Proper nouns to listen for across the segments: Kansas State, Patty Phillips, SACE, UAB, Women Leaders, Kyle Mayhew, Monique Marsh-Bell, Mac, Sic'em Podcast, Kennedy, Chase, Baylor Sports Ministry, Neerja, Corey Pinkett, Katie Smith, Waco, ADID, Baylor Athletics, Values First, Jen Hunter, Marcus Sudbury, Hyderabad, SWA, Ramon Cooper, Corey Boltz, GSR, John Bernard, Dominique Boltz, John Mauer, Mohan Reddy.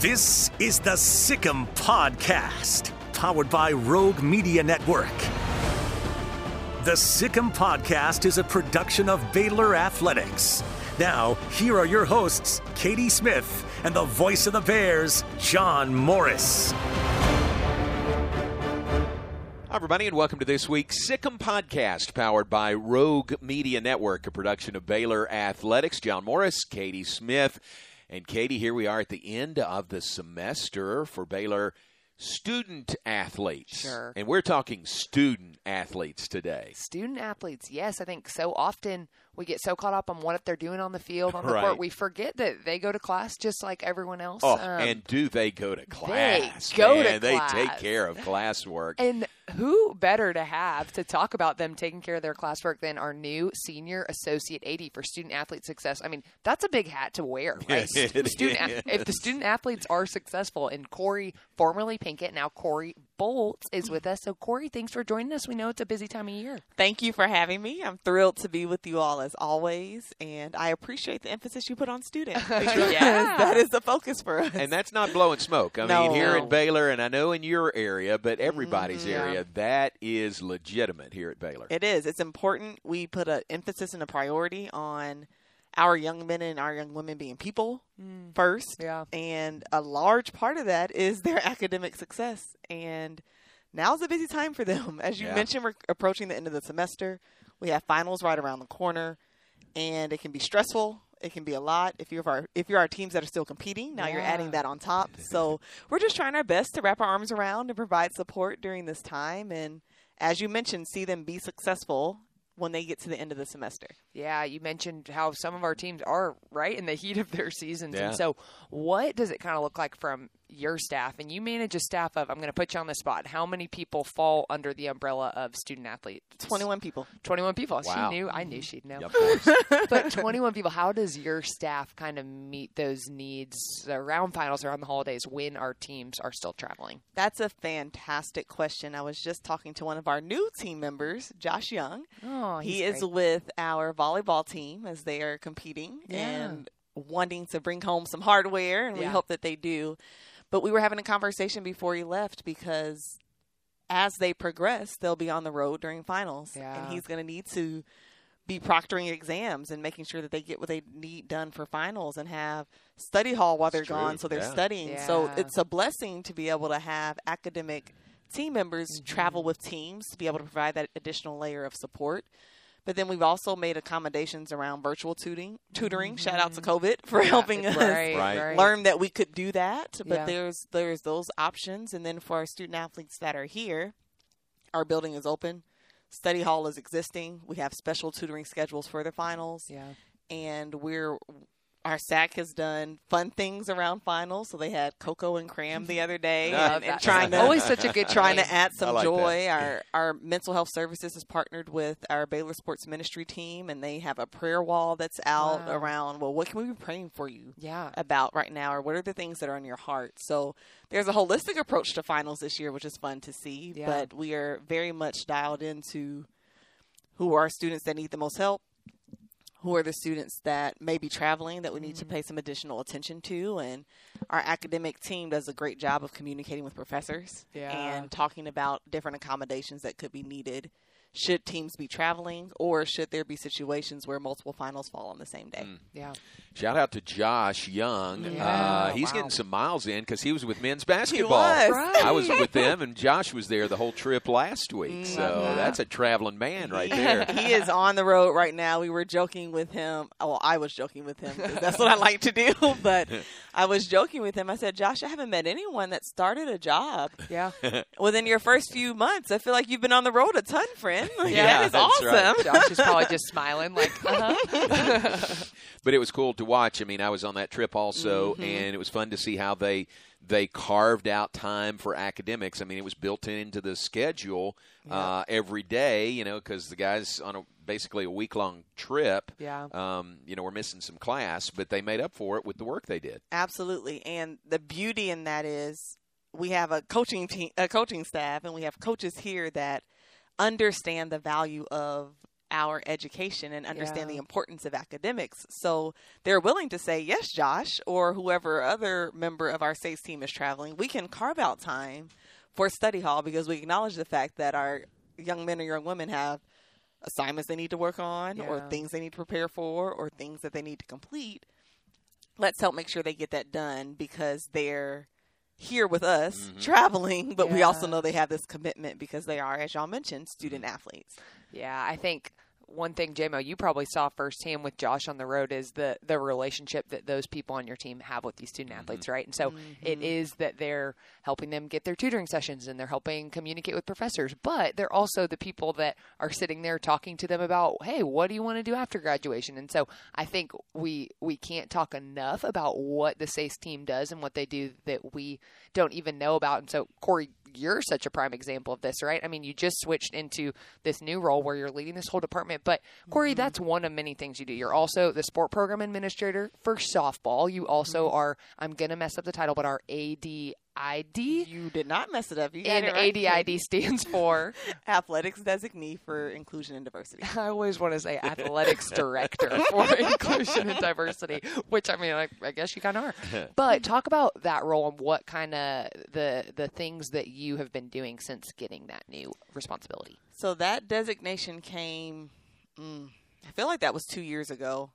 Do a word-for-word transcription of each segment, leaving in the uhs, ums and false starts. This is the Sic'em Podcast, powered by Rogue Media Network. The Sic'em Podcast is a production of Baylor Athletics. Now, here are your hosts, Katie Smith and the voice of the Bears, John Morris. Hi, everybody, and welcome to this week's Sic'em Podcast, powered by Rogue Media Network, a production of Baylor Athletics. John Morris, Katie Smith, and Katie, here we are at the end of the semester for Baylor student athletes. Sure. And we're talking student athletes today. Student athletes, yes. I think so often we get so caught up on what they're doing on the field, on the right. court, we forget that they go to class just like everyone else. Oh, um, and do they go to class? They go Man, to class. They take care of classwork. And who better to have to talk about them taking care of their classwork than our new senior associate A D for student athlete success? I mean, that's a big hat to wear, right? student, if the student athletes are successful, and Corey, formerly Pinkett, now Corey Boltz, is with us. So, Corey, thanks for joining us. We know it's a busy time of year. Thank you for having me. I'm thrilled to be with you all, as always, and I appreciate the emphasis you put on students. Yeah. That is the focus for us. And that's not blowing smoke. I no. mean, here at Baylor, and I know in your area, but everybody's yeah. area, that is legitimate here at Baylor. It is. It's important. We put an emphasis and a priority on our young men and our young women being people mm. first. Yeah. And a large part of that is their academic success. And now's a busy time for them. As you yeah. mentioned, we're approaching the end of the semester. We have finals right around the corner, and it can be stressful. It can be a lot. If you're our, if you're our teams that are still competing, now yeah. you're adding that on top. So we're just trying our best to wrap our arms around and provide support during this time. And as you mentioned, see them be successful when they get to the end of the semester. Yeah, you mentioned how some of our teams are right in the heat of their seasons. Yeah. And so what does it kind of look like from your staff? And you manage a staff of, I'm going to put you on the spot, how many people fall under the umbrella of student athletes? twenty-one people. twenty-one people. Wow. She knew. I knew she'd know. Yep. But twenty-one people. How does your staff kind of meet those needs around finals, around the holidays, when our teams are still traveling? That's a fantastic question. I was just talking to one of our new team members, Josh Young. Oh, he's He is great. With our volleyball team as they are competing yeah. and wanting to bring home some hardware, and yeah. we hope that they do. But we were having a conversation before he left because as they progress, they'll be on the road during finals. Yeah. And he's going to need to be proctoring exams and making sure that they get what they need done for finals and have study hall while That's they're true. Gone. So they're yeah. studying. Yeah. So it's a blessing to be able to have academic team members mm-hmm. travel with teams to be able to provide that additional layer of support. But then we've also made accommodations around virtual tutoring. Tutoring. Mm-hmm. Shout out to COVID for yeah, helping us right, right. learn that we could do that. But yeah. there's there's those options. And then for our student athletes that are here, our building is open. Study hall is existing. We have special tutoring schedules for the finals. Yeah. And we're our S A C has done fun things around finals. So they had cocoa and cram the other day. No, and, and trying to, always such a good trying to add some like joy. That. Our our mental health services is partnered with our Baylor Sports Ministry team, and they have a prayer wall that's out wow. around, well, what can we be praying for you yeah. about right now, or what are the things that are on your heart? So there's a holistic approach to finals this year, which is fun to see. Yeah. But we are very much dialed into who are our students that need the most help, who are the students that may be traveling that we need mm. to pay some additional attention to. And our academic team does a great job of communicating with professors yeah. and talking about different accommodations that could be needed should teams be traveling or should there be situations where multiple finals fall on the same day. Mm. Yeah. Shout out to Josh Young. Yeah. Uh, he's wow. getting some miles in because he was with men's basketball. He was. Right. I was with them, and Josh was there the whole trip last week. Mm, so wow. that's a traveling man right there. He is on the road right now. We were joking with him. Well, I was joking with him. That's what I like to do. But I was joking with him. I said, Josh, I haven't met anyone that started a job yeah. within your first few months. I feel like you've been on the road a ton, friend. time. Like, yeah, that is awesome. Right. Josh is probably just smiling like, uh-huh. But it was cool to watch. I mean, I was on that trip also, mm-hmm. and it was fun to see how they they carved out time for academics. I mean, it was built into the schedule yeah. uh, every day, you know, because the guys on a basically a week-long trip, yeah. um, you know, we're missing some class, but they made up for it with the work they did. Absolutely, and the beauty in that is we have a coaching team, a coaching staff, and we have coaches here that understand the value of our education and understand yeah. the importance of academics. So they're willing to say, yes, Josh, or whoever other member of our SACE team is traveling, we can carve out time for study hall because we acknowledge the fact that our young men or young women have assignments they need to work on yeah. or things they need to prepare for or things that they need to complete. Let's help make sure they get that done because they're here with us mm-hmm. traveling, but yeah. we also know they have this commitment because they are, as y'all mentioned, student athletes. Yeah, I think one thing, J M O, you probably saw firsthand with Josh on the road is the, the relationship that those people on your team have with these student athletes, mm-hmm. right? And so mm-hmm. it is that they're helping them get their tutoring sessions and they're helping communicate with professors, but they're also the people that are sitting there talking to them about, hey, what do you want to do after graduation? And so I think we we can't talk enough about what the SACE team does and what they do that we don't even know about. And so, Corey, you're such a prime example of this, right? I mean, you just switched into this new role where you're leading this whole department. But, Corey, mm-hmm. that's one of many things you do. You're also the sport program administrator for softball. You also mm-hmm. are, I'm going to mess up the title, but our A D I D. You did not mess it up. You got and it right. A D I D stands for? Athletics Designee for Inclusion and Diversity. I always want to say Athletics Director for Inclusion and Diversity, which, I mean, I, I guess you kind of are. But talk about that role and what kind of the, the things that you have been doing since getting that new responsibility. So that designation came... Mm. I feel like that was two years ago.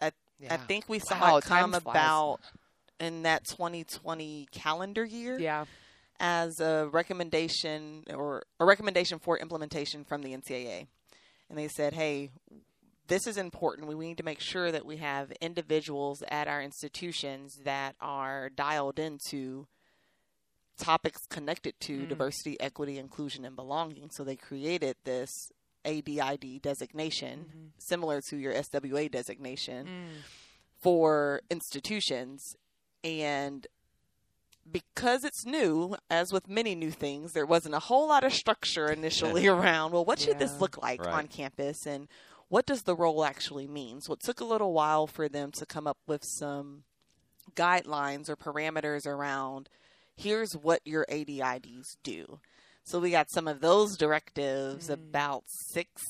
I I, yeah. I think we saw wow, it come about in that twenty twenty calendar year. Yeah. As a recommendation or a recommendation for implementation from the N C double A. And they said, hey, this is important. We, we need to make sure that we have individuals at our institutions that are dialed into topics connected to mm. diversity, equity, inclusion, and belonging. So they created this A D I D designation, mm-hmm. similar to your S W A designation mm. for institutions. And because it's new, as with many new things, there wasn't a whole lot of structure initially around, well, what yeah. should this look like right. on campus and what does the role actually mean? So it took a little while for them to come up with some guidelines or parameters around, here's what your A D I Ds do. So we got some of those directives mm. about six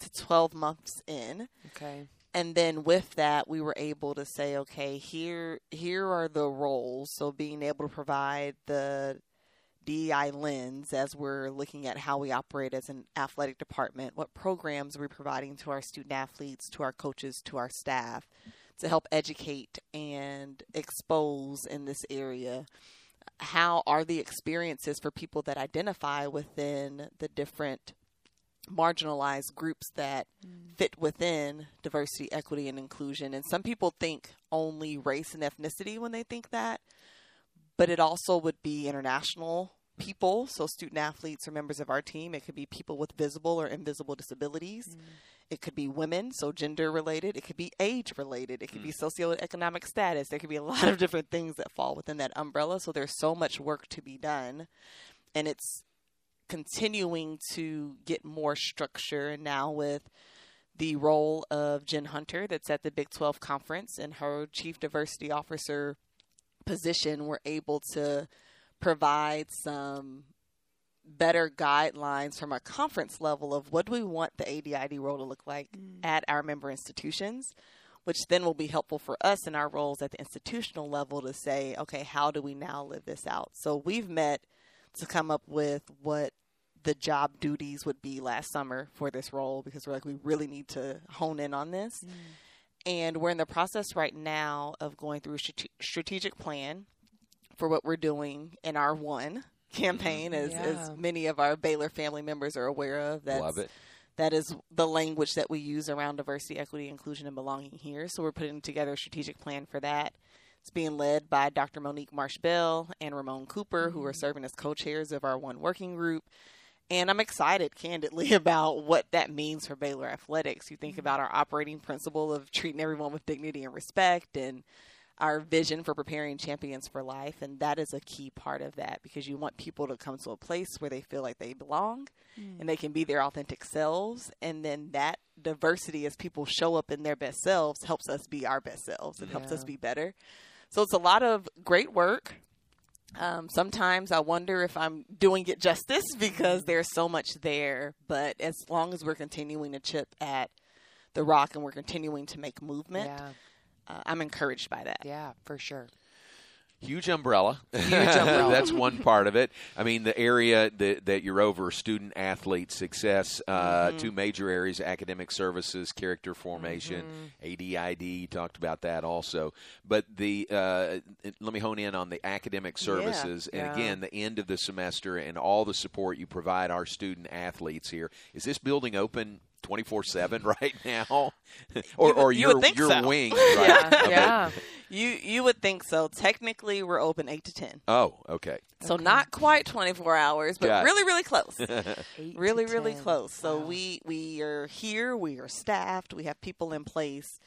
to twelve months in. Okay. And then with that, we were able to say, okay, here here are the roles. So being able to provide the D E I lens as we're looking at how we operate as an athletic department, what programs are we providing to our student athletes, to our coaches, to our staff to help educate and expose in this area. How are the experiences for people that identify within the different marginalized groups that mm. fit within diversity, equity, and inclusion? And some people think only race and ethnicity when they think that, but it also would be international people. So student athletes or members of our team, it could be people with visible or invisible disabilities. Mm. It could be women, so gender related. It could be age related. It could mm. be socioeconomic status. There could be a lot of different things that fall within that umbrella. So there's so much work to be done. And it's continuing to get more structure now with the role of Jen Hunter that's at the Big twelve conference and her chief diversity officer position. We're able to provide some better guidelines from a conference level of what do we want the A D I D role to look like mm. at our member institutions, which then will be helpful for us in our roles at the institutional level to say, okay, how do we now live this out? So we've met to come up with what the job duties would be last summer for this role, because we're like, we really need to hone in on this. Mm. And we're in the process right now of going through a strategic plan for what we're doing in our one campaign, as, yeah. as many of our Baylor family members are aware of. That's, Love it. That is the language that we use around diversity, equity, inclusion, and belonging here. So we're putting together a strategic plan for that. It's being led by Doctor Monique Marsh-Bell and Ramon Cooper, mm-hmm. who are serving as co-chairs of our one working group. And I'm excited, candidly, about what that means for Baylor Athletics. You think about our operating principle of treating everyone with dignity and respect, and our vision for preparing champions for life. And that is a key part of that, because you want people to come to a place where they feel like they belong mm. and they can be their authentic selves. And then that diversity, as people show up in their best selves, helps us be our best selves. It yeah. helps us be better. So it's a lot of great work. Um, sometimes I wonder if I'm doing it justice, because there's so much there. But as long as we're continuing to chip at the rock and we're continuing to make movement, yeah. uh, I'm encouraged by that. Yeah, for sure. Huge umbrella. Huge umbrella. That's one part of it. I mean, the area that, that you're over, student athlete success, uh, mm-hmm. two major areas, academic services, character formation, mm-hmm. A D I D, you talked about that also. But the uh, let me hone in on the academic services. Yeah. And, yeah. again, the end of the semester and all the support you provide our student athletes here. Is this building open twenty-four seven right now? or or you your, your so. wing. Right? Yeah. yeah. You you would think so. Technically, we're open eight to ten. Oh, okay. So okay. not quite twenty-four hours, but Got really, really close. really, really close. So wow. we, we are here. We are staffed. We have people in place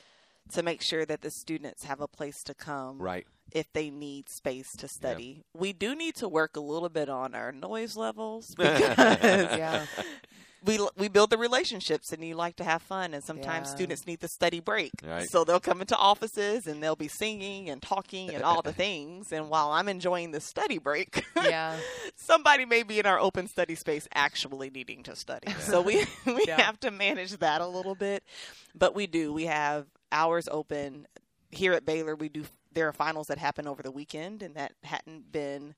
to make sure that the students have a place to come. Right. If they need space to study. Yeah. We do need to work a little bit on our noise levels, because yeah. we we build the relationships, and you like to have fun, and sometimes yeah. students need the study break. Right. So they'll come into offices and they'll be singing and talking and all the things. And while I'm enjoying the study break, yeah. somebody may be in our open study space actually needing to study. Yeah. So we, we yeah. have to manage that a little bit, but we do, we have hours open here at Baylor. We do, there are finals that happen over the weekend, and that hadn't been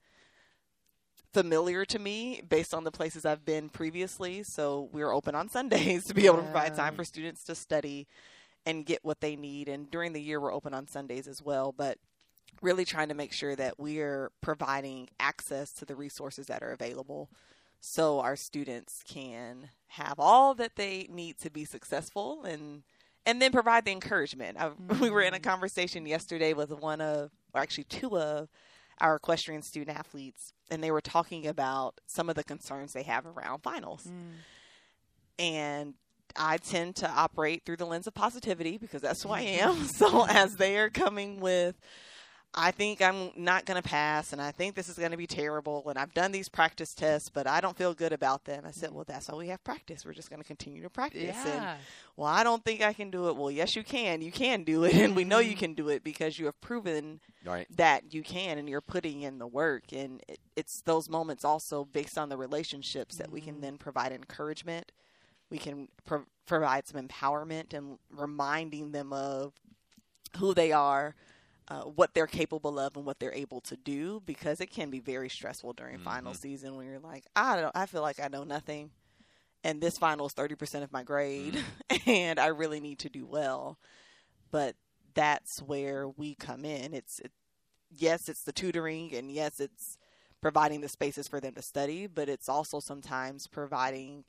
familiar to me based on the places I've been previously. So we're open on Sundays to be yeah. able to provide time for students to study and get what they need. And during the year, we're open on Sundays as well, but really trying to make sure that we're providing access to the resources that are available, so our students can have all that they need to be successful, and and then provide the encouragement. I, mm-hmm. We were in a conversation yesterday with one of, or actually two of, our equestrian student athletes, and they were talking about some of the concerns they have around finals. Mm. And I tend to operate through the lens of positivity, because that's who I am. So as they are coming with, I think I'm not going to pass, and I think this is going to be terrible, and I've done these practice tests, but I don't feel good about them. I said, well, that's why we have practice. We're just going to continue to practice. Yeah. And, well, I don't think I can do it. Well, yes, you can. You can do it, and we know you can do it, because you have proven right. that you can, and you're putting in the work. And it, it's those moments also, based on the relationships, that mm-hmm. we can then provide encouragement. We can pro- provide some empowerment, and reminding them of who they are, Uh, what they're capable of, and what they're able to do, because it can be very stressful during mm-hmm. final season, when you're like, I don't, I feel like I know nothing, and this final is thirty percent of my grade, mm-hmm. and I really need to do well. But that's where we come in. It's it, yes, it's the tutoring, and yes, it's providing the spaces for them to study, but it's also sometimes providing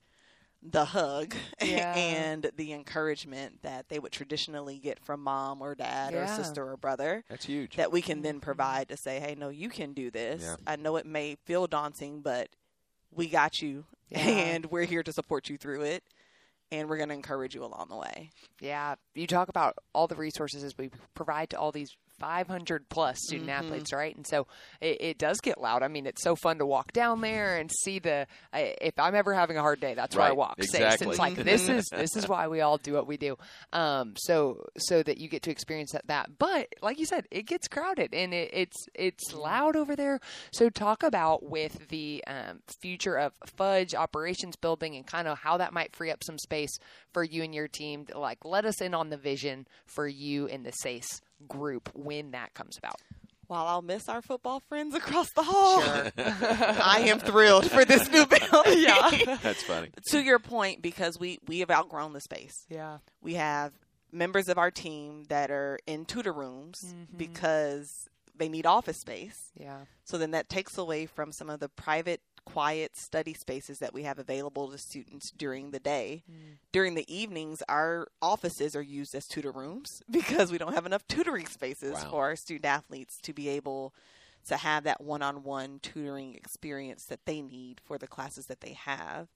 the hug yeah. and the encouragement that they would traditionally get from mom or dad yeah. or sister or brother. That's huge. That we can then provide to say, hey, no, you can do this. Yeah. I know it may feel daunting, but we got you yeah. and we're here to support you through it. And we're going to encourage you along the way. Yeah. You talk about all the resources we provide to all these five hundred plus student mm-hmm. athletes, right? And so it, it does get loud. I mean, it's so fun to walk down there and see the, I, if I'm ever having a hard day, that's right. where I walk. Exactly. It's like, this is, this is why we all do what we do. Um, so, so that you get to experience that, that, but like you said, it gets crowded, and it, it's, it's loud over there. So talk about with the um, future of Fudge operations building, and kind of how that might free up some space for you and your team to, like, let us in on the vision for you in the SACE group when that comes about. While I'll miss our football friends across the hall, sure. I am thrilled for this new building. Yeah, that's funny. To your point, because we we have outgrown the space. Yeah, we have members of our team that are in tutor rooms mm-hmm. because they need office space. Yeah. So then that takes away from some of the private, quiet study spaces that we have available to students during the day. Mm. During the evenings, our offices are used as tutor rooms, because we don't have enough tutoring spaces wow. for our student athletes to be able to have that one-on-one tutoring experience that they need for the classes that they have.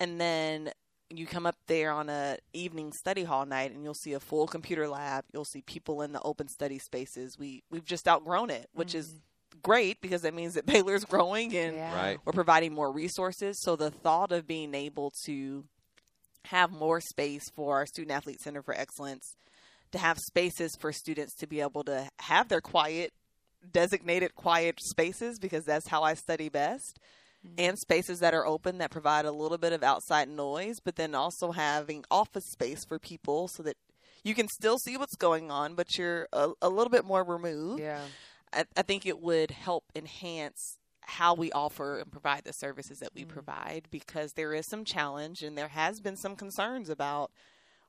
And then you come up there on a evening study hall night and you'll see a full computer lab. You'll see people in the open study spaces. We, we've just outgrown it, which mm-hmm. is great, because that means that Baylor's growing and yeah. right. we're providing more resources. So the thought of being able to have more space for our Student Athlete Center for Excellence, to have spaces for students to be able to have their quiet, designated quiet spaces, because that's how I study best, mm-hmm. and spaces that are open that provide a little bit of outside noise, but then also having office space for people so that you can still see what's going on, but you're a, a little bit more removed. Yeah. I, I think it would help enhance how we offer and provide the services that we mm-hmm. provide, because there is some challenge and there has been some concerns about,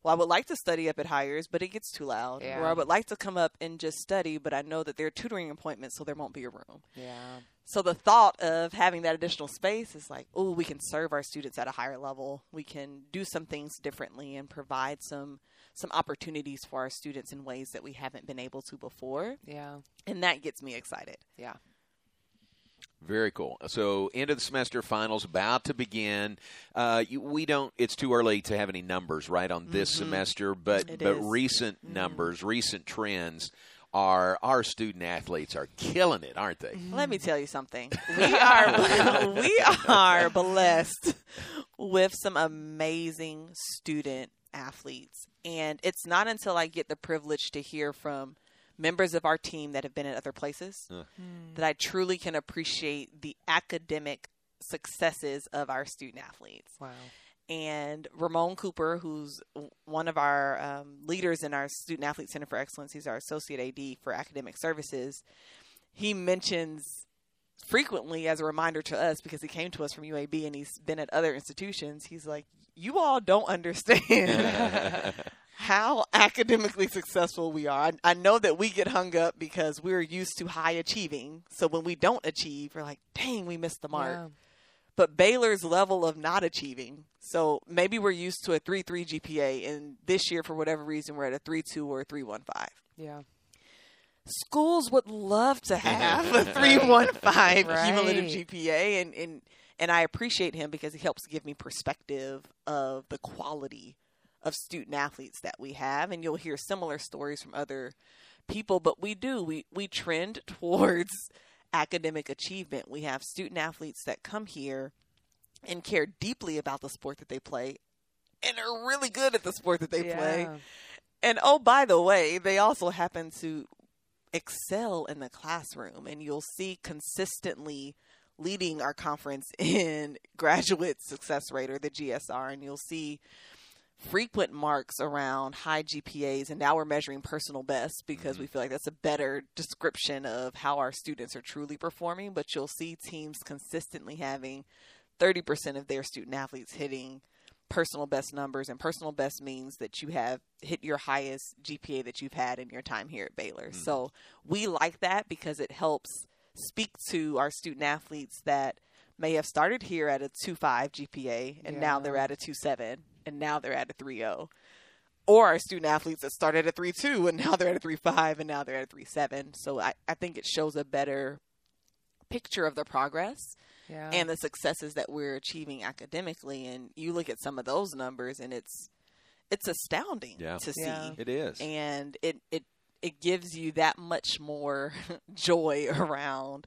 well, I would like to study up at Hires, but it gets too loud. Yeah. Or I would like to come up and just study, but I know that there are tutoring appointments, so there won't be a room. Yeah. So the thought of having that additional space is like, oh, we can serve our students at a higher level. We can do some things differently and provide some some opportunities for our students in ways that we haven't been able to before. Yeah. And that gets me excited. Yeah. Very cool. So end of the semester, finals about to begin. Uh, you, we don't. It's too early to have any numbers right on this mm-hmm. semester, but it but is. recent mm-hmm. numbers, recent trends. Our, our student athletes are killing it, aren't they? Let me tell you something. We are we are blessed with some amazing student athletes. And it's not until I get the privilege to hear from members of our team that have been at other places uh. that I truly can appreciate the academic successes of our student athletes. Wow. And Ramon Cooper, who's one of our um, leaders in our Student Athlete Center for Excellence, he's our Associate A D for Academic Services, he mentions frequently as a reminder to us, because he came to us from U A B and he's been at other institutions, he's like, you all don't understand how academically successful we are. I, I know that we get hung up because we're used to high achieving. So when we don't achieve, we're like, dang, we missed the mark. Yeah. But Baylor's level of not achieving. So maybe we're used to a three point three G P A, and this year, for whatever reason, we're at a three point two or a three point one five. Yeah. Schools would love to have a three point one five right. cumulative G P A, and, and and I appreciate him because he helps give me perspective of the quality of student athletes that we have, and you'll hear similar stories from other people, but we do. We, we trend towards academic achievement. We have student athletes that come here and care deeply about the sport that they play and are really good at the sport that they yeah. play. And oh, by the way, they also happen to excel in the classroom, and you'll see consistently leading our conference in graduate success rate, or the G S R, and you'll see frequent marks around high G P As, and now we're measuring personal best because mm-hmm. we feel like that's a better description of how our students are truly performing. But you'll see teams consistently having thirty percent of their student athletes hitting personal best numbers, and personal best means that you have hit your highest G P A that you've had in your time here at Baylor. Mm-hmm. So we like that because it helps speak to our student athletes that may have started here at a two point five G P A and yeah. now they're at a two point seven. And now they're at a three point oh. Or our student athletes that started at a three point two and now they're at a three point five and now they're at a three point seven. So I, I think it shows a better picture of the progress yeah. and the successes that we're achieving academically. And you look at some of those numbers and it's it's astounding yeah. to see. Yeah. It is. And it, it, it gives you that much more joy around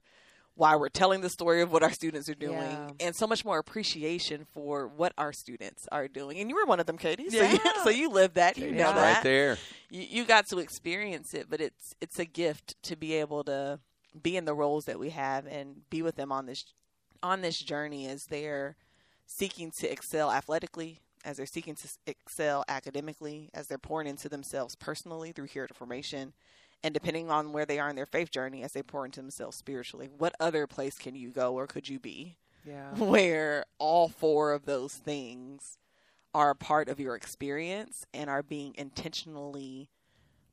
why we're telling the story of what our students are doing yeah. and so much more appreciation for what our students are doing. And you were one of them, Katie. So, yeah. you, so you live that. Katie's you know that. Right there. You, you got to experience it, but it's it's a gift to be able to be in the roles that we have and be with them on this on this journey as they're seeking to excel athletically, as they're seeking to excel academically, as they're pouring into themselves personally through Here to Formation. And depending on where they are in their faith journey, as they pour into themselves spiritually, what other place can you go or could you be yeah. where all four of those things are a part of your experience and are being intentionally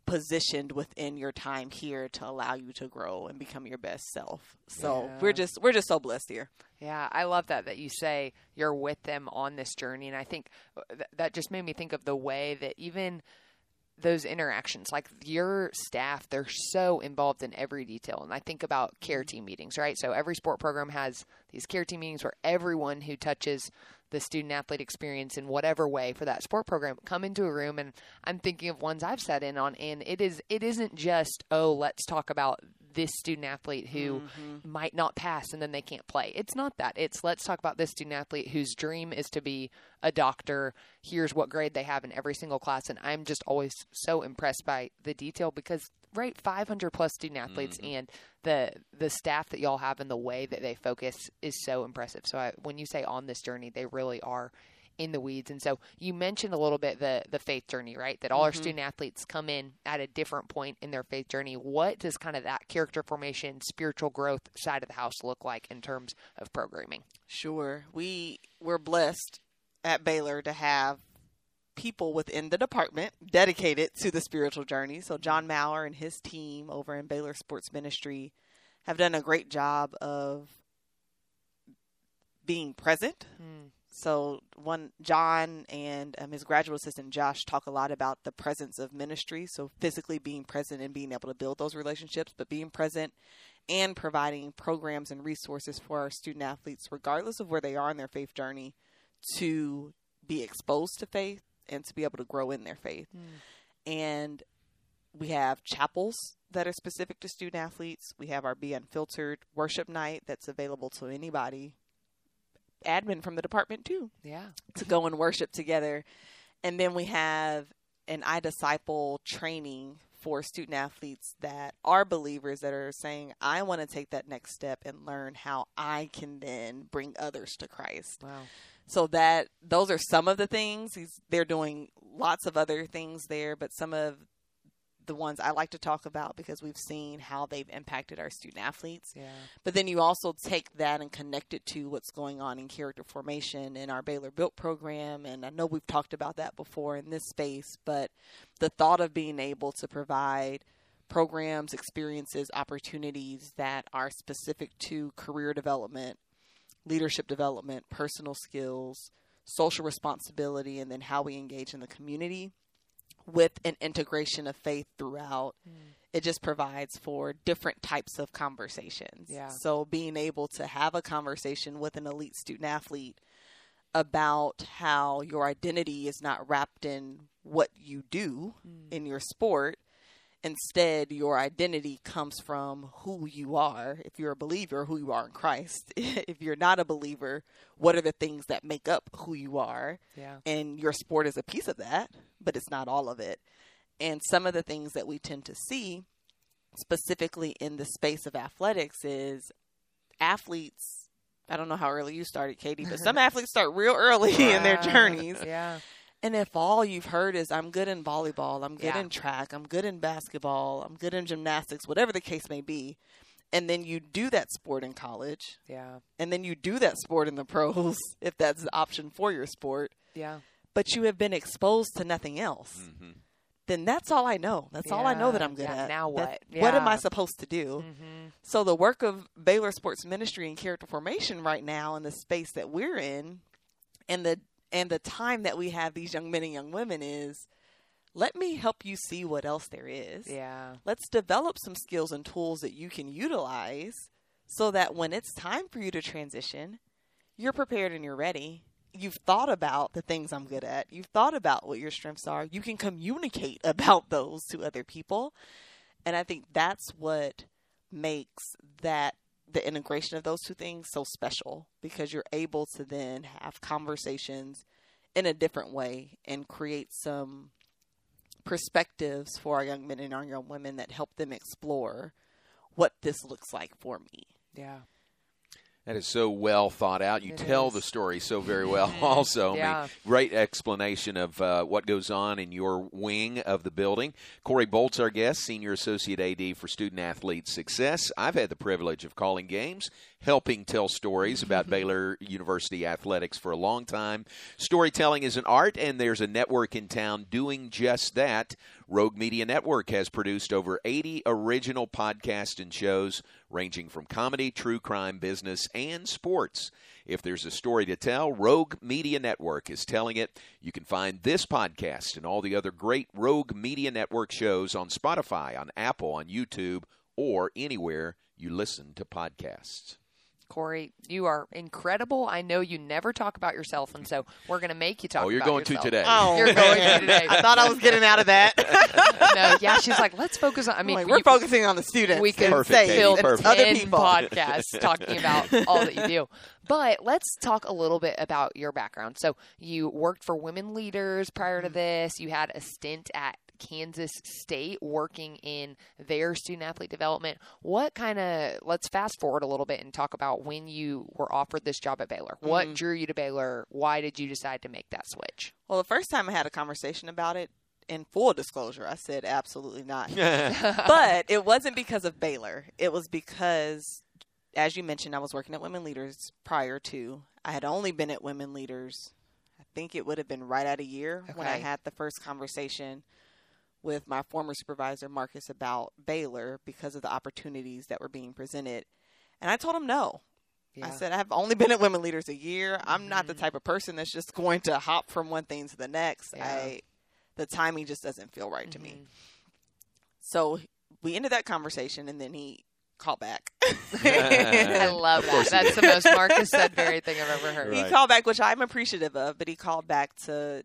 positioned within your time here to allow you to grow and become your best self. So yeah. we're just we're just so blessed here. Yeah, I love that that you say you're with them on this journey. And I think th- that just made me think of the way that even – those interactions, like your staff, they're so involved in every detail. And I think about care team meetings, right? So every sport program has these care team meetings where everyone who touches the student athlete experience in whatever way for that sport program come into a room. And I'm thinking of ones I've sat in on, and it is, it isn't just, oh, let's talk about this student athlete who mm-hmm. might not pass and then they can't play. It's not that. It's let's talk about this student athlete whose dream is to be a doctor. Here's what grade they have in every single class. And I'm just always so impressed by the detail because, right, five hundred plus student athletes mm-hmm. and the the staff that y'all have and the way that they focus is so impressive. So I, when you say on this journey, they really are in the weeds. And so you mentioned a little bit the the faith journey, right? That all mm-hmm. our student athletes come in at a different point in their faith journey. What does kind of that character formation, spiritual growth side of the house look like in terms of programming? Sure. We we're blessed at Baylor to have people within the department dedicated to the spiritual journey. So John Mauer and his team over in Baylor Sports Ministry have done a great job of being present. Mm. So one, John and um, his graduate assistant, Josh, talk a lot about the presence of ministry. So physically being present and being able to build those relationships, but being present and providing programs and resources for our student athletes, regardless of where they are in their faith journey, to be exposed to faith and to be able to grow in their faith. Mm. And we have chapels that are specific to student athletes. We have our Be Unfiltered worship night that's available to anybody. Admin from the department too. Yeah. To go and worship together. And then we have an I Disciple training for student athletes that are believers that are saying, I want to take that next step and learn how I can then bring others to Christ. Wow. So that those are some of the things. He's, they're doing lots of other things there, but some of the ones I like to talk about because we've seen how they've impacted our student athletes. Yeah. But then you also take that and connect it to what's going on in character formation in our Baylor Built program. And I know we've talked about that before in this space, but the thought of being able to provide programs, experiences, opportunities that are specific to career development, leadership development, personal skills, social responsibility, and then how we engage in the community with an integration of faith throughout. Mm. It just provides for different types of conversations. Yeah. So being able to have a conversation with an elite student athlete about how your identity is not wrapped in what you do mm. in your sport. Instead, your identity comes from who you are. If you're a believer, who you are in Christ. If you're not a believer, what are the things that make up who you are? Yeah. And your sport is a piece of that, but it's not all of it. And some of the things that we tend to see specifically in the space of athletics is athletes. I don't know how early you started, Katie, but some athletes start real early yeah. in their journeys. Yeah. And if all you've heard is I'm good in volleyball, I'm good yeah. in track, I'm good in basketball, I'm good in gymnastics, whatever the case may be. And then you do that sport in college. Yeah. And then you do that sport in the pros, if that's the option for your sport. Yeah. But you have been exposed to nothing else. Mm-hmm. Then that's all I know. That's yeah. all I know that I'm good yeah. at. Now what? Yeah. What am I supposed to do? Mm-hmm. So the work of Baylor Sports Ministry and character formation right now in the space that we're in and the And the time that we have these young men and young women is, let me help you see what else there is. Yeah. Let's develop some skills and tools that you can utilize so that when it's time for you to transition, you're prepared and you're ready. You've thought about the things I'm good at. You've thought about what your strengths are. You can communicate about those to other people. And I think that's what makes that the integration of those two things so special, because you're able to then have conversations in a different way and create some perspectives for our young men and our young women that help them explore what this looks like for me. Yeah. That is so well thought out. You it tell is. the story so very well also. Yeah. I mean, great explanation of uh, what goes on in your wing of the building. Corey Boltz, our guest, Senior Associate A D for Student Athlete Success. I've had the privilege of calling games helping tell stories about Baylor University athletics for a long time. Storytelling is an art, and there's a network in town doing just that. Rogue Media Network has produced over eighty original podcasts and shows ranging from comedy, true crime, business, and sports. If there's a story to tell, Rogue Media Network is telling it. You can find this podcast and all the other great Rogue Media Network shows on Spotify, on Apple, on YouTube, or anywhere you listen to podcasts. Corey, you are incredible. I know you never talk about yourself, and so we're going to make you talk about yourself. Oh, you're going yourself. to today. Oh, you're going to today. I thought I was getting out of that. No, yeah, she's like, let's focus on, I mean. Like, we're you, focusing on the students. We could fill other people podcasts talking about all that you do. But let's talk a little bit about your background. So you worked for Women Leaders prior to this. You had a stint at Kansas State working in their student-athlete development. What kind of, let's fast forward a little bit and talk about when you were offered this job at Baylor. What mm-hmm. drew you to Baylor? Why did you decide to make that switch? Well, the first time I had a conversation about it, in full disclosure, I said absolutely not. But it wasn't because of Baylor. It was because, as you mentioned, I was working at Women Leaders prior to. I had only been at Women Leaders, I think it would have been right at a year okay. when I had the first conversation with my former supervisor, Marcus, about Baylor because of the opportunities that were being presented. And I told him no. Yeah. I said, I've only been at Women Leaders a year. I'm mm-hmm. not the type of person that's just going to hop from one thing to the next. Yeah. I, the timing just doesn't feel right mm-hmm. to me. So we ended that conversation, and then he called back. I love that. That's the most Marcus Sudbury thing I've ever heard. Right. He called back, which I'm appreciative of, but he called back to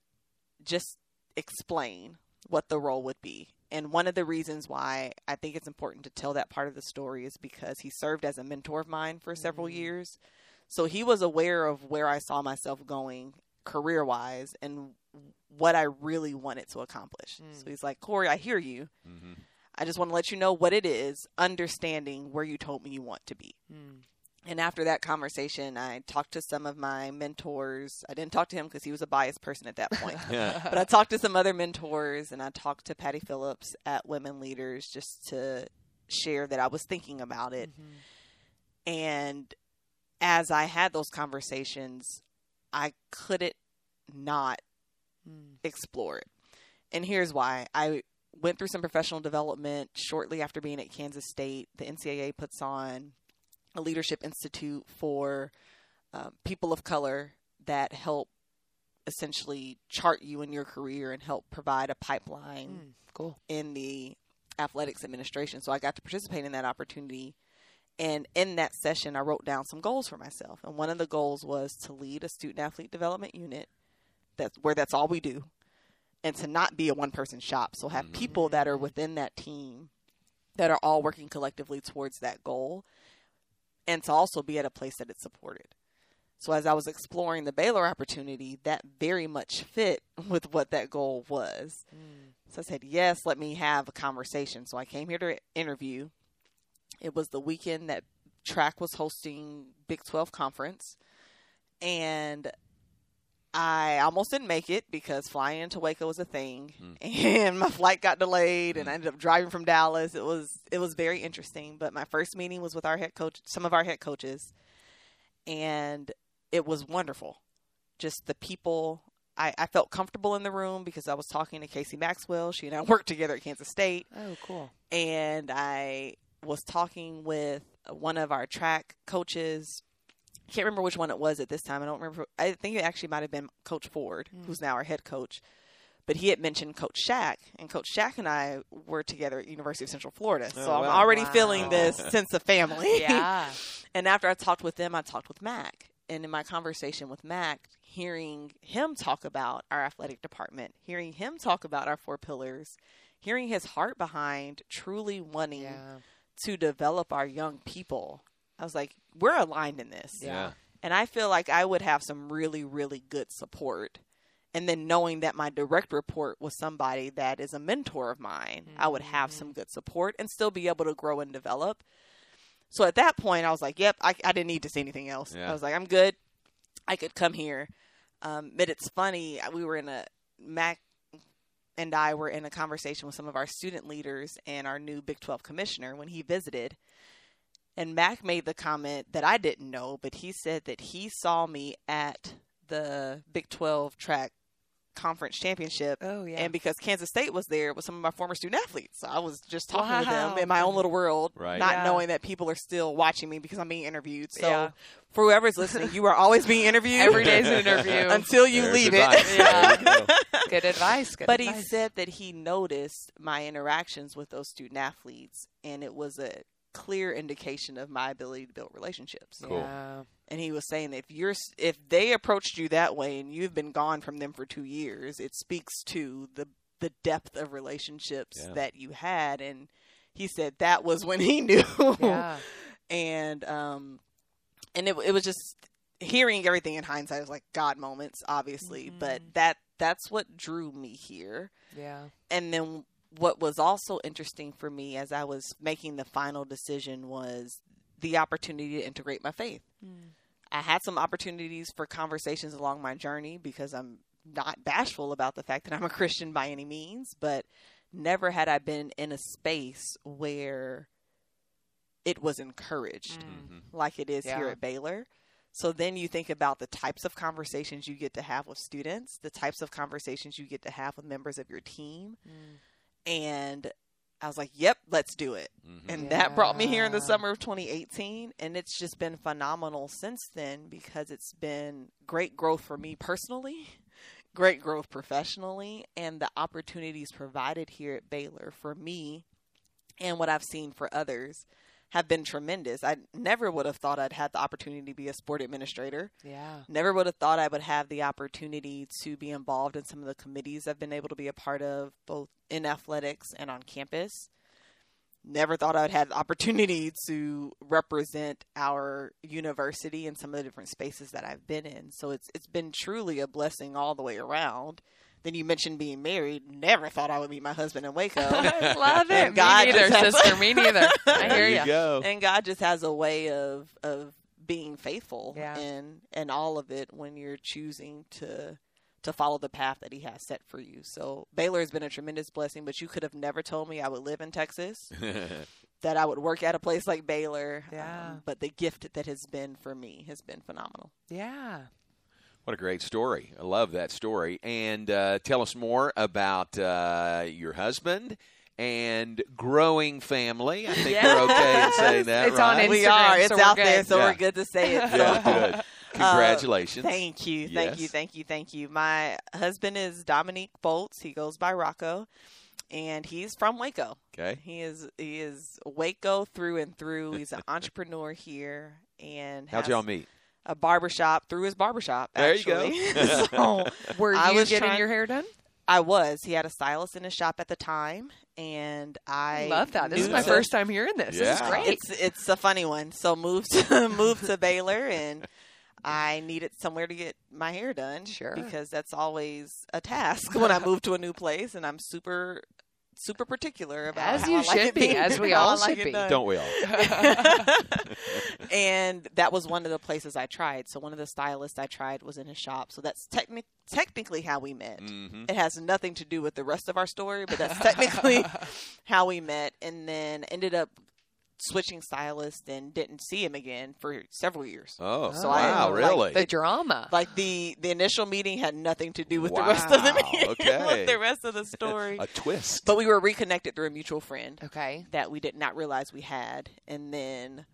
just explain what the role would be. And one of the reasons why I think it's important to tell that part of the story is because he served as a mentor of mine for mm-hmm. several years. So he was aware of where I saw myself going career-wise and what I really wanted to accomplish. Mm. So he's like, Corey, I hear you. Mm-hmm. I just want to let you know what it is, understanding where you told me you want to be. Mm. And after that conversation, I talked to some of my mentors. I didn't talk to him because he was a biased person at that point. Yeah. But I talked to some other mentors, and I talked to Patty Phillips at Women Leaders just to share that I was thinking about it. Mm-hmm. And as I had those conversations, I couldn't not mm. explore it. And here's why. I went through some professional development shortly after being at Kansas State. The N C double A puts on a leadership institute for uh, people of color that help essentially chart you in your career and help provide a pipeline mm, cool. in the athletics administration. So I got to participate in that opportunity. And in that session, I wrote down some goals for myself. And one of the goals was to lead a student athlete development unit that's where that's all we do and to not be a one person shop. So have mm-hmm. people that are within that team that are all working collectively towards that goal, and to also be at a place that it's supported. So as I was exploring the Baylor opportunity, that very much fit with what that goal was. Mm. So I said, yes, let me have a conversation. So I came here to interview. It was the weekend that track was hosting Big twelve conference. And I almost didn't make it because flying into Waco was a thing. Mm. And my flight got delayed, and I ended up driving from Dallas. It was it was very interesting. But my first meeting was with our head coach, some of our head coaches. And it was wonderful. Just the people. I, I felt comfortable in the room because I was talking to Casey Maxwell. She and I worked together at Kansas State. Oh, cool. And I was talking with one of our track coaches. I can't remember which one it was at this time. I don't remember. I think it actually might have been Coach Ford, mm. who's now our head coach. But he had mentioned Coach Shaq, and Coach Shaq and I were together at University of Central Florida. So oh, wow. I'm already wow. feeling this sense of family. Yeah. And after I talked with them, I talked with Mac. And in my conversation with Mac, hearing him talk about our athletic department, hearing him talk about our four pillars, hearing his heart behind truly wanting yeah. to develop our young people, I was like, we're aligned in this. Yeah. And I feel like I would have some really, really good support. And then knowing that my direct report was somebody that is a mentor of mine, mm-hmm. I would have some good support and still be able to grow and develop. So at that point, I was like, yep, I, I didn't need to see anything else. Yeah. I was like, I'm good. I could come here. Um, but it's funny. We were in a Mac and I were in a conversation with some of our student leaders and our new Big twelve commissioner when he visited. And Mac made the comment that I didn't know, but he said that he saw me at the Big twelve track conference championship. Oh, yeah. And because Kansas State was there with some of my former student athletes, so I was just talking wow. to them in my own little world, right. not yeah. knowing that people are still watching me because I'm being interviewed. So yeah. for whoever's listening, you are always being interviewed. Every day's an interview. Until you There's leave advice. It. Yeah. Good advice. Good but advice. He said that he noticed my interactions with those student athletes, and it was a clear indication of my ability to build relationships. Cool. Yeah. And he was saying that if you're if they approached you that way and you've been gone from them for two years, it speaks to the the depth of relationships yeah. that you had. And he said that was when he knew. Yeah. and um, and it it was just hearing everything in hindsight. It was like God moments, obviously, mm-hmm. but that that's what drew me here. Yeah. And then what was also interesting for me as I was making the final decision was the opportunity to integrate my faith. Mm. I had some opportunities for conversations along my journey because I'm not bashful about the fact that I'm a Christian by any means, but never had I been in a space where it was encouraged mm-hmm. like it is yeah. here at Baylor. So then you think about the types of conversations you get to have with students, the types of conversations you get to have with members of your team. Mm. And I was like, yep, let's do it. Mm-hmm. And yeah. that brought me here in the summer of twenty eighteen. And it's just been phenomenal since then because it's been great growth for me personally, great growth professionally, and the opportunities provided here at Baylor for me and what I've seen for others have been tremendous. I never would have thought I'd had the opportunity to be a sport administrator. Yeah. Never would have thought I would have the opportunity to be involved in some of the committees I've been able to be a part of, both in athletics and on campus. Never thought I would have the opportunity to represent our university in some of the different spaces that I've been in. So it's it's been truly a blessing all the way around. Then you mentioned being married. Never thought I would meet my husband in Waco. I love it. God Me neither, has, sister. Me neither. I hear you. Go. And God just has a way of of being faithful yeah. in, in all of it when you're choosing to to follow the path that he has set for you. So Baylor has been a tremendous blessing, but you could have never told me I would live in Texas, that I would work at a place like Baylor. Yeah. Um, but the gift that has been for me has been phenomenal. Yeah. What a great story. I love that story. And uh, tell us more about uh, your husband and growing family. I think yes. we're okay in saying that, it's right? It's on Instagram. We are. It's so out good. There, so yeah. we're good to say it. So. Yeah, good. Congratulations. Uh, thank you. Yes. Thank you. Thank you. Thank you. My husband is Dominique Boltz. He goes by Rocco. And he's from Waco. Okay. He is he is Waco through and through. He's an entrepreneur here. And how'd y'all meet? A barbershop through his barbershop. Actually. There you go. So were you I was getting trying, your hair done? I was. He had a stylist in his shop at the time, and I love that. This is my so, first time hearing this. Yeah. This is great. It's, it's a funny one. So moved to, moved to Baylor, and I needed somewhere to get my hair done, sure, because that's always a task when I move to a new place, and I'm super. super particular about as how you I should like be it as we all should like be, don't we all? And that was one of the places I tried. So one of the stylists I tried was in his shop. So that's techni- technically how we met. Mm-hmm. It has nothing to do with the rest of our story, but that's technically how we met. And then ended up switching stylists and didn't see him again for several years. Oh, so wow, I, really? Like, the drama. Like the, the initial meeting had nothing to do with wow, the rest of the meeting, okay. with the rest of the story. A twist. But we were reconnected through a mutual friend okay. that we did not realize we had. And then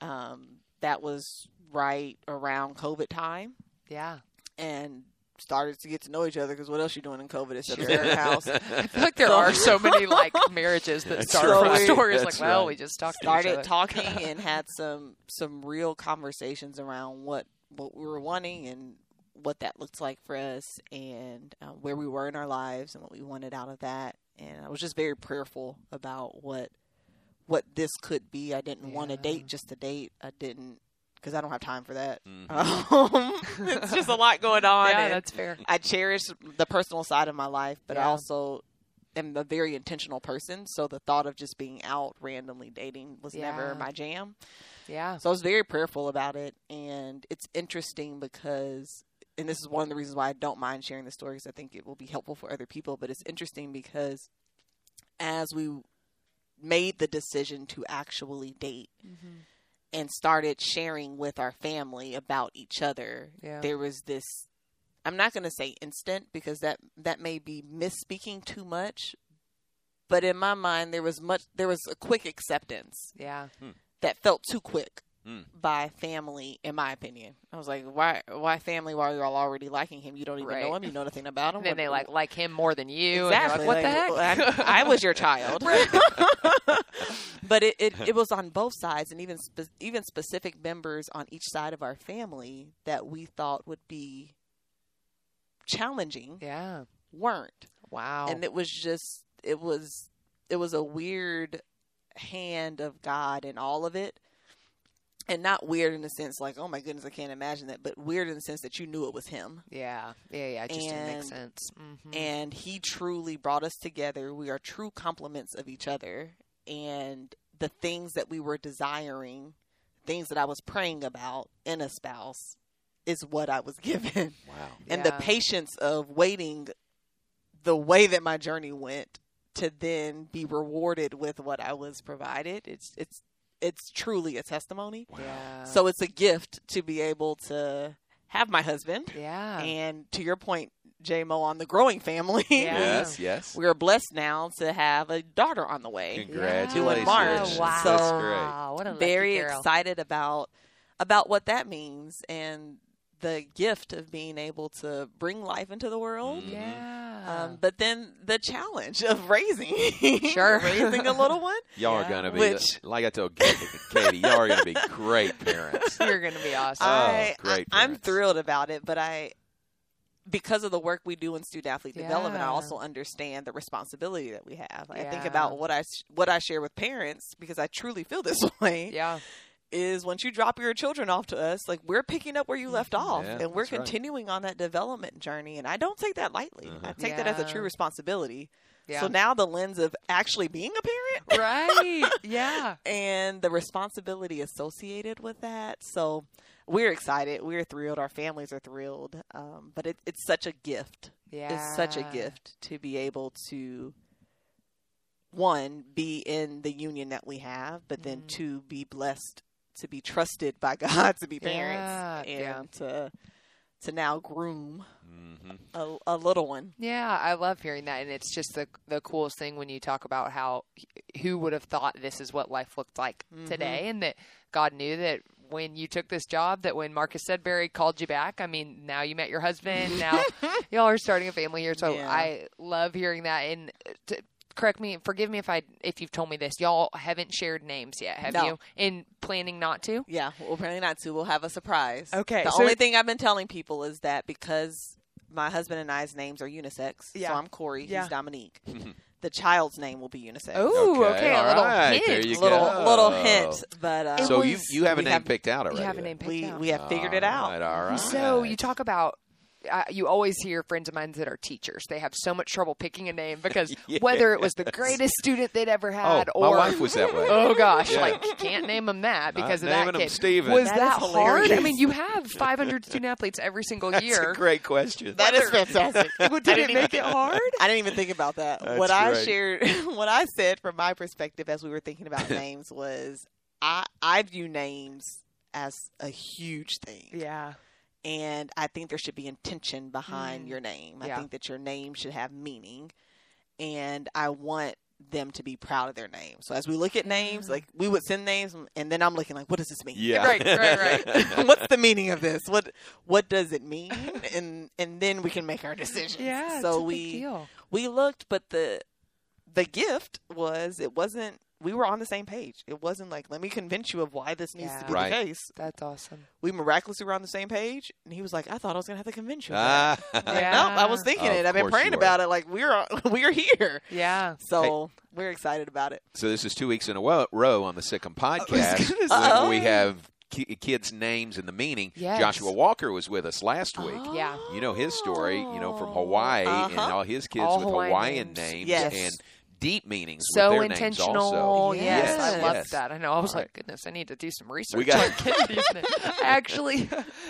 um, that was right around COVID time. Yeah. And started to get to know each other because what else you doing in COVID except sure. at your house? I feel like there so, are so many like marriages that start so from stories like, well, right. we just talked started to each other. Talking and had some some real conversations around what what we were wanting and what that looked like for us and uh, where we were in our lives and what we wanted out of that. And I was just very prayerful about what what this could be. I didn't yeah. want to date just to date. I didn't. Because I don't have time for that. Mm-hmm. Um, it's just a lot going on. Yeah, that's fair. I cherish the personal side of my life, but yeah. I also am a very intentional person. So the thought of just being out randomly dating was yeah. never my jam. Yeah. So I was very prayerful about it. And it's interesting because, and this is one of the reasons why I don't mind sharing the story because I think it will be helpful for other people. But it's interesting because as we made the decision to actually date, mm-hmm. and started sharing with our family about each other. Yeah. There was this, I'm not going to say instant because that, that may be misspeaking too much, but in my mind, there was much, there was a quick acceptance. Yeah. Hmm. That felt too quick. Mm. By family, in my opinion. I was like, why why family while you're all already liking him? You don't even right. know him. You know nothing about him. And then what, they like like him more than you. Exactly. And like, what like, the heck? I, I was your child. But it, it, it was on both sides, and even spe- even specific members on each side of our family that we thought would be challenging yeah. weren't. Wow. And it was just, it was it was a weird hand of God in all of it. And not weird in the sense like, oh my goodness, I can't imagine that, but weird in the sense that you knew it was him. Yeah. Yeah, yeah. It just and, didn't make sense. Mm-hmm. And he truly brought us together. We are true complements of each other. And the things that we were desiring, things that I was praying about in a spouse, is what I was given. Wow. And yeah. the patience of waiting the way that my journey went to then be rewarded with what I was provided. It's, it's, It's truly a testimony. Wow. Yeah. So it's a gift to be able to have my husband. Yeah. And to your point, J-Mo, on the growing family. Yeah. Yes, yes. We are blessed now to have a daughter on the way. Congratulations. In March. Oh, wow. So that's great. Wow. What a lucky very girl. Excited about about what that means and the gift of being able to bring life into the world. Mm-hmm. Yeah. Um, but then the challenge of raising, sure, raising a little one. Y'all yeah. are gonna be, which, like I told Katie, y'all are gonna be great parents. You're gonna be awesome. I, oh, great! I, I'm thrilled about it, but I, because of the work we do in student athlete yeah. development, I also understand the responsibility that we have. I yeah. think about what I what I share with parents because I truly feel this way. Yeah. Is once you drop your children off to us, like we're picking up where you left off yeah, and we're continuing right. on that development journey. And I don't take that lightly. Uh-huh. I take yeah. that as a true responsibility. Yeah. So now the lens of actually being a parent. Right. Yeah. And the responsibility associated with that. So we're excited. We're thrilled. Our families are thrilled. Um, but it, it's such a gift. Yeah. It's such a gift to be able to, one, be in the union that we have, but then mm. two, be blessed to be trusted by God to be parents yeah, and yeah. to to now groom mm-hmm. a, a little one. Yeah, I love hearing that. And it's just the the coolest thing when you talk about how who would have thought this is what life looked like mm-hmm. today, and that God knew that when you took this job, that when Marcus Sudbury called you back, I mean, now you met your husband, now y'all are starting a family here. So yeah. I love hearing that. And to, correct me, forgive me if I if you've told me this. Y'all haven't shared names yet, have no. you? And planning not to? Yeah, we're planning not to. We'll have a surprise. Okay. The so only thing I've been telling people is that because my husband and I's names are unisex, yeah. so I'm Corey, yeah. he's Dominique. The child's name will be unisex. Oh, okay. okay. A little right. hint. There you little, go. Little hint. But, uh, so was, you, you have a name have, picked out already. You have a name picked we, out. We have figured all it out. Right, all right. So you talk about... Uh, you always hear friends of mine that are teachers. They have so much trouble picking a name because yes. whether it was the greatest student they'd ever had, oh, or my wife was that way. Oh gosh, yeah. like can't name them that because Not of that kid. Steven. Was that, that hard? I mean, you have five hundred student athletes every single That's year. That's a great question. That whether, is fantastic. Did it even, make it hard? I didn't even think about that. That's what I right. shared, what I said from my perspective as we were thinking about names was, I I view names as a huge thing. Yeah. And I think there should be intention behind mm. your name. I yeah. think that your name should have meaning. And I want them to be proud of their name. So as we look at names, like we would send names and then I'm looking like, what does this mean? Yeah. Right, right, right. What's the meaning of this? What what does it mean? And and then we can make our decisions. Yeah, so it's a we big deal. We looked, but the the gift was it wasn't we were on the same page. It wasn't like, let me convince you of why this needs yeah. to be right. the case. That's awesome. We miraculously were on the same page. And he was like, I thought I was going to have to convince you. Uh, like, yeah. No, I was thinking oh, it. I've been praying about it. Like, we're we're here. Yeah. So hey, we're excited about it. So this is two weeks in a row on the Sic'em Podcast. When we have kids' names and the meaning. Yes. Joshua Walker was with us last week. Oh. Yeah. You know his story, you know, from Hawaii uh-huh. and all his kids all with Hawaiian, Hawaiian names. Yes. And deep meanings so with their intentional names also. Yes, yes. I yes. loved that. I know. I was right. like, goodness, I need to do some research. We got actually,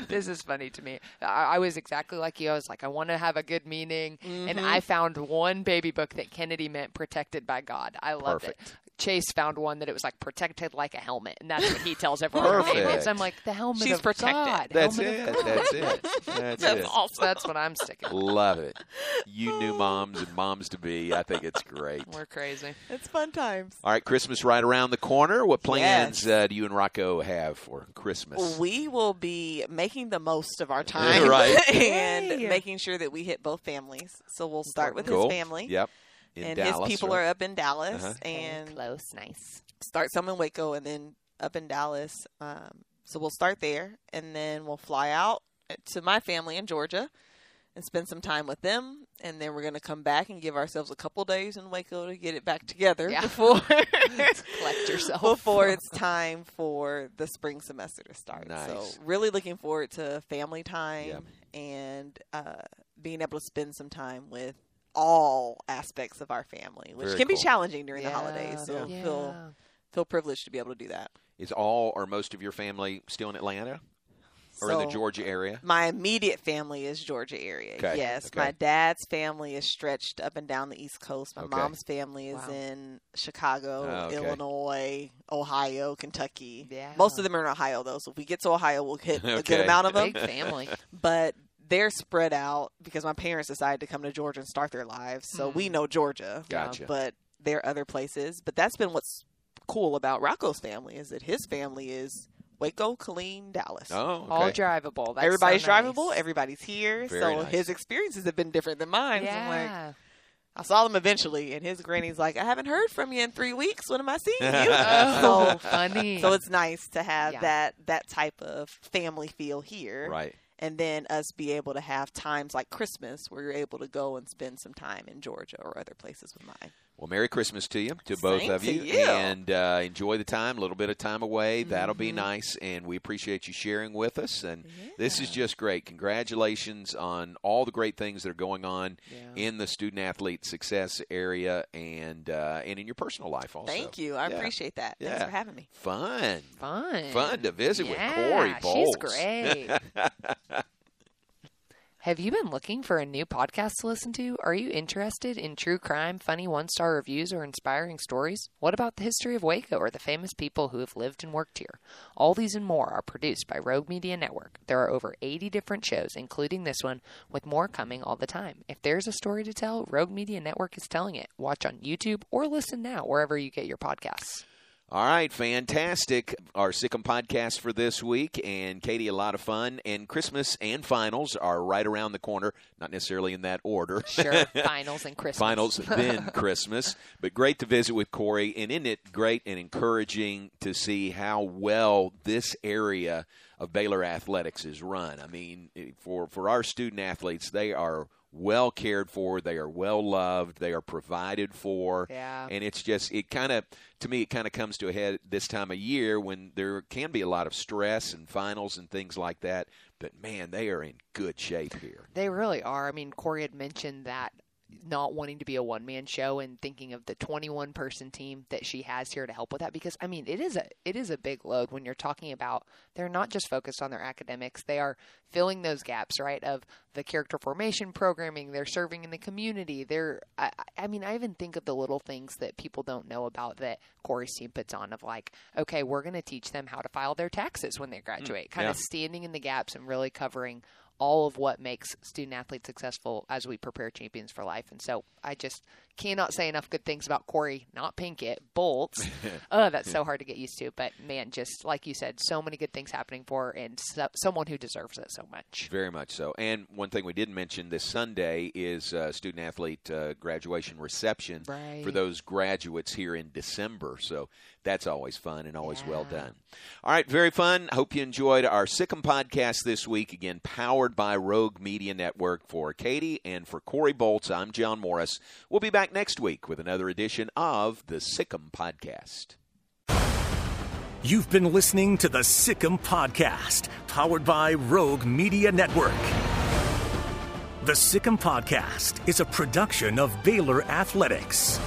this is funny to me. I, I was exactly like you. I was like, I want to have a good meaning. Mm-hmm. And I found one baby book that Kennedy meant protected by God. I loved Perfect. It. Chase found one that it was like protected like a helmet, and that's what he tells everyone. Perfect. I'm like, the helmet She's of protected. God. That's helmet it. That's it. That's, that's it. Awesome. That's what I'm sticking with. Love it. You new moms and moms to be. I think it's great. We're crazy. It's fun times. All right, Christmas right around the corner. What plans yes. uh, do you and Rocco have for Christmas? We will be making the most of our time right. and hey. making sure that we hit both families. So we'll start with cool. his family. Yep. In and Dallas, his people right? are up in Dallas. Uh-huh. And very close. Nice. Start some in Waco and then up in Dallas. Um, so we'll start there. And then we'll fly out to my family in Georgia and spend some time with them. And then we're going to come back and give ourselves a couple days in Waco to get it back together yeah. before collect yourself. Before it's time for the spring semester to start. Nice. So really looking forward to family time yeah. and uh, being able to spend some time with all aspects of our family, which Very can cool. be challenging during yeah. the holidays. So yeah. feel feel privileged to be able to do that. Is all or most of your family still in Atlanta or so in the Georgia area? My immediate family is Georgia area. Okay. Yes. Okay. My dad's family is stretched up and down the East Coast. My okay. mom's family is wow. in Chicago, oh, okay. Illinois, Ohio, Kentucky. Yeah. Most of them are in Ohio, though. So if we get to Ohio, we'll hit okay. a good amount of them. Big family. But they're spread out because my parents decided to come to Georgia and start their lives. So mm. we know Georgia, gotcha. But there are other places. But that's been what's cool about Rocco's family is that his family is Waco, Killeen, Dallas. Oh, okay. All drivable. That's everybody's so nice. Drivable. Everybody's here. Very so nice. His experiences have been different than mine. Yeah. I'm like, I saw him eventually, and his granny's like, I haven't heard from you in three weeks. When am I seeing you? Oh, so funny. So it's nice to have yeah. that that type of family feel here. Right. And then us be able to have times like Christmas where you're able to go and spend some time in Georgia or other places with mine. Well, Merry Christmas to you, to both Same of you. you. And uh, enjoy the time, a little bit of time away. Mm-hmm. That'll be nice. And we appreciate you sharing with us. And yeah. this is just great. Congratulations on all the great things that are going on yeah. in the student-athlete success area and uh, and in your personal life also. Thank you. I yeah. appreciate that. Yeah. Thanks for having me. Fun. Fun. Fun to visit yeah, with Corey Boltz. She's great. Have you been looking for a new podcast to listen to? Are you interested in true crime, funny one-star reviews, or inspiring stories? What about the history of Waco or the famous people who have lived and worked here? All these and more are produced by Rogue Media Network. There are over eighty different shows, including this one, with more coming all the time. If there's a story to tell, Rogue Media Network is telling it. Watch on YouTube or listen now wherever you get your podcasts. All right, fantastic. Our Sic'em podcast for this week. And, Katie, a lot of fun. And Christmas and finals are right around the corner. Not necessarily in that order. Sure, finals and Christmas. Finals, then Christmas. But great to visit with Corey. And isn't it great and encouraging to see how well this area of Baylor Athletics is run? I mean, for, for our student-athletes, they are well cared for, they are well loved, they are provided for, yeah. and it's just, it kind of, to me, it kind of comes to a head this time of year when there can be a lot of stress and finals and things like that, but man, they are in good shape here. They really are. I mean, Corey had mentioned that not wanting to be a one-man show and thinking of the twenty-one person team that she has here to help with that. Because, I mean, it is a it is a big load when you're talking about they're not just focused on their academics. They are filling those gaps, right, of the character formation programming. They're serving in the community. They're, I, I mean, I even think of the little things that people don't know about that Corey's team puts on of like, okay, we're going to teach them how to file their taxes when they graduate, kind yeah. of standing in the gaps and really covering all of what makes student-athletes successful as we prepare champions for life. And so I just cannot say enough good things about Corey, not Pinkett, Boltz. Oh, that's so hard to get used to. But, man, just like you said, so many good things happening for her and so, someone who deserves it so much. Very much so. And one thing we didn't mention this Sunday is uh, student-athlete uh, graduation reception right. for those graduates here in December. So that's always fun and always yeah. well done. All right, very fun. I hope you enjoyed our Sic'em podcast this week. Again, powered by Rogue Media Network. For Katie and for Corey Boltz, I'm John Morris. We'll be back next week with another edition of the Sic'em Podcast. You've been listening to the Sic'em Podcast, powered by Rogue Media Network. The Sic'em Podcast is a production of Baylor Athletics.